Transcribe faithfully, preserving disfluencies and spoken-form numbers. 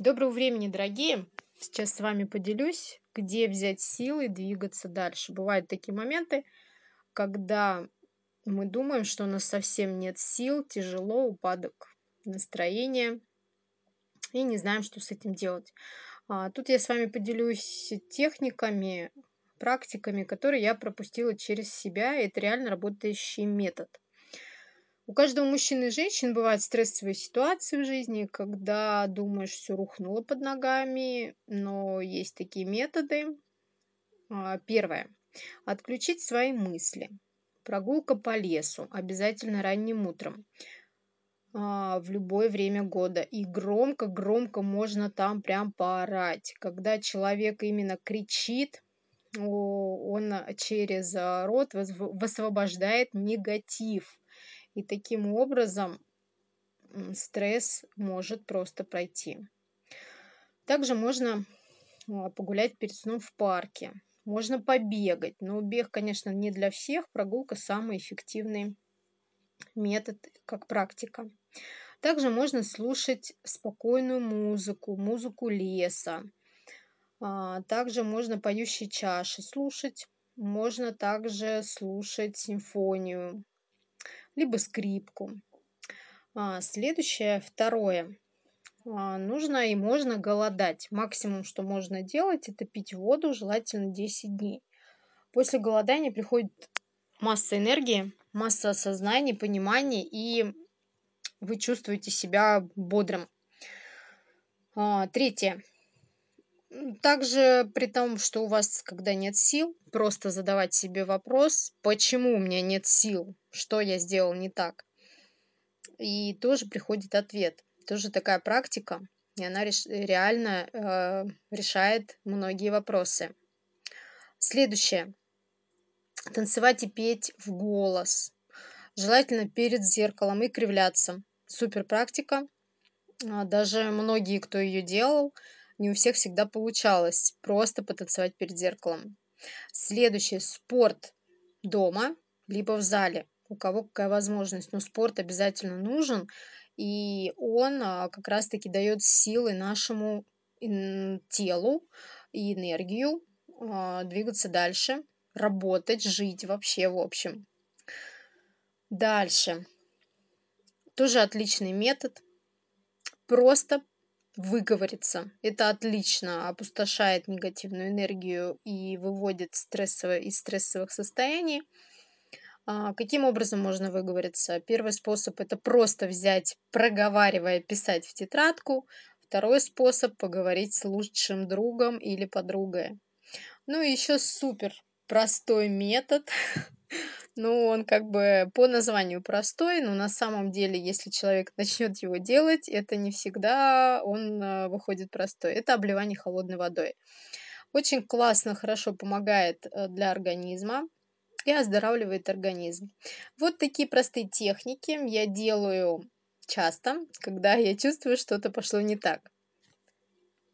Доброго времени, дорогие! Сейчас с вами поделюсь, где взять силы двигаться дальше. Бывают такие моменты, когда мы думаем, что у нас совсем нет сил, тяжело, упадок настроения, и не знаем, что с этим делать. А тут я с вами поделюсь техниками, практиками, которые я пропустила через себя. Это реально работающий метод. У каждого мужчины и женщин бывают стрессовые ситуации в жизни, когда думаешь, все рухнуло под ногами, но есть такие методы. Первое. Отключить свои мысли. Прогулка по лесу, обязательно ранним утром, в любое время года. И громко-громко можно там прям поорать. Когда человек именно кричит, он через рот высвобождает негатив. И таким образом стресс может просто пройти. Также можно погулять перед сном в парке. Можно побегать. Но бег, конечно, не для всех. Прогулка – самый эффективный метод как практика. Также можно слушать спокойную музыку, музыку леса. Также можно поющие чаши слушать. Можно также слушать симфонию, либо скрипку. А, следующее, второе. А, нужно и можно голодать. Максимум, что можно делать, это пить воду, желательно десять дней. После голодания приходит масса энергии, масса осознания, понимания, и вы чувствуете себя бодрым. А, третье. Также при том, что у вас, когда нет сил, просто задавать себе вопрос, почему у меня нет сил, что я сделал не так. И тоже приходит ответ. Тоже такая практика, и она реш- реально э, решает многие вопросы. Следующее. Танцевать и петь в голос. Желательно перед зеркалом и кривляться. Супер практика. Даже многие, кто ее делал, не у всех всегда получалось просто потанцевать перед зеркалом. Следующий. Спорт дома, либо в зале. У кого какая возможность. Но спорт обязательно нужен. И он как раз-таки дает силы нашему телу и энергию двигаться дальше, работать, жить вообще в общем. Дальше. Тоже отличный метод. Просто выговориться. Это отлично опустошает негативную энергию и выводит стрессовые, из стрессовых состояний. А, каким образом можно выговориться? Первый способ – это просто взять, проговаривая, писать в тетрадку. Второй способ – поговорить с лучшим другом или подругой. Ну и еще супер простой метод. Ну, он как бы по названию простой, но на самом деле, если человек начнет его делать, это не всегда он выходит простой. Это обливание холодной водой. Очень классно, хорошо помогает для организма и оздоравливает организм. Вот такие простые техники я делаю часто, когда я чувствую, что-то пошло не так.